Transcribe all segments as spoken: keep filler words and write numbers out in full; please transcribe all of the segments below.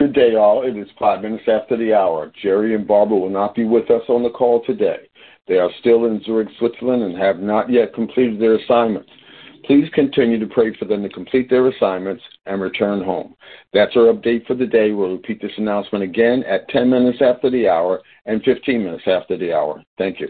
Good day, all. It is five minutes after the hour. Jerry and Barbara will not be with us on the call today. They are still in Zurich, Switzerland, and have not yet completed their assignments. Please continue to pray for them to complete their assignments and return home. That's our update for the day. We'll repeat this announcement again at ten minutes after the hour and fifteen minutes after the hour. Thank you.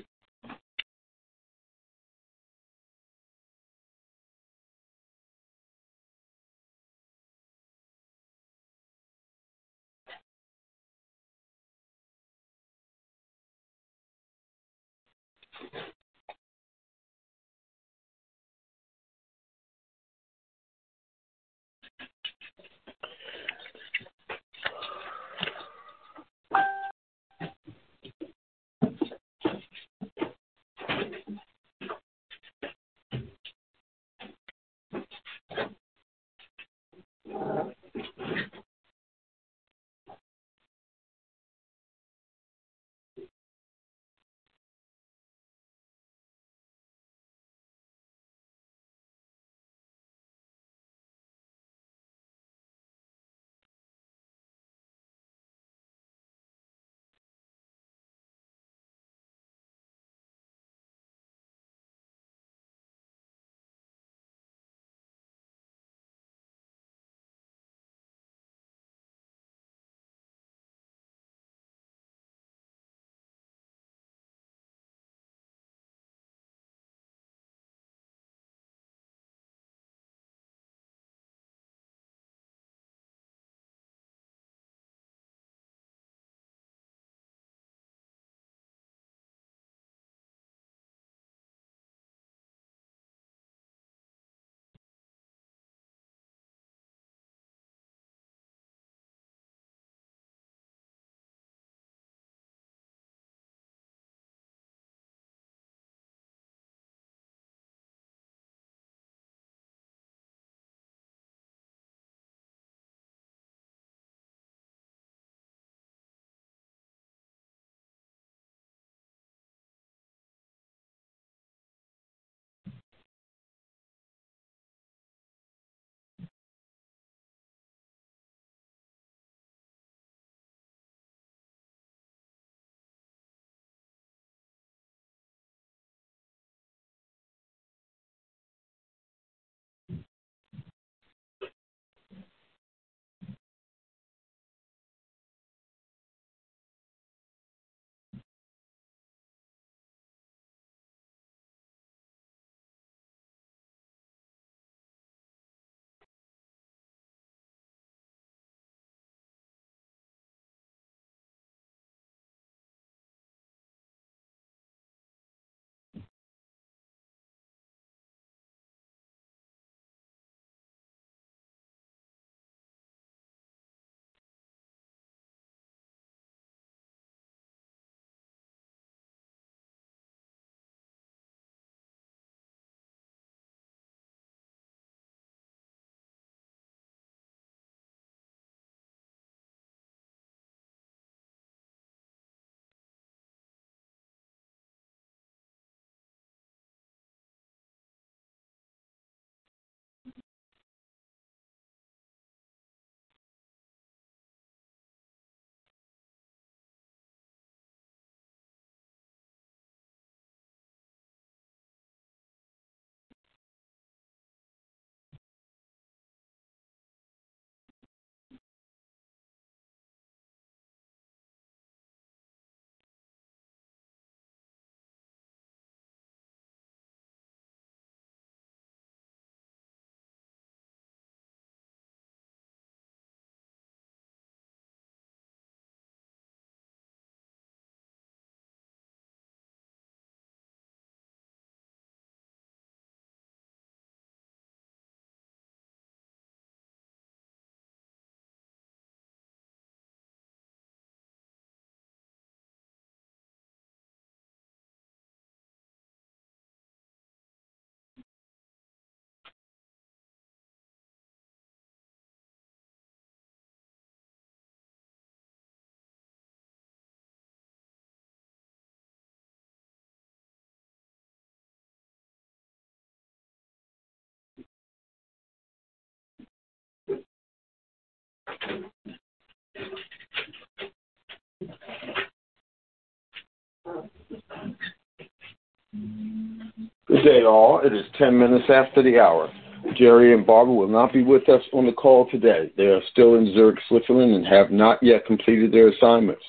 good day, all. It is ten minutes after the hour. Jerry and Barbara will not be with us on the call today. They are still in Zurich, Switzerland, and have not yet completed their assignments.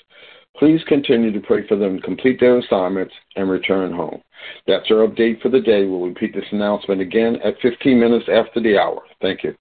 Please continue to pray for them to complete their assignments and return home. That's our update for the day. We'll repeat this announcement again at fifteen minutes after the hour. Thank you.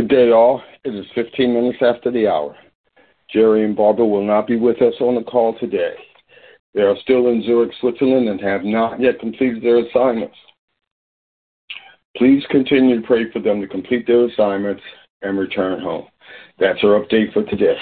Good day, all. It is fifteen minutes after the hour. Jerry and Barbara will not be with us on the call today. They are still in Zurich, Switzerland, and have not yet completed their assignments. Please continue to pray for them to complete their assignments and return home. That's our update for today.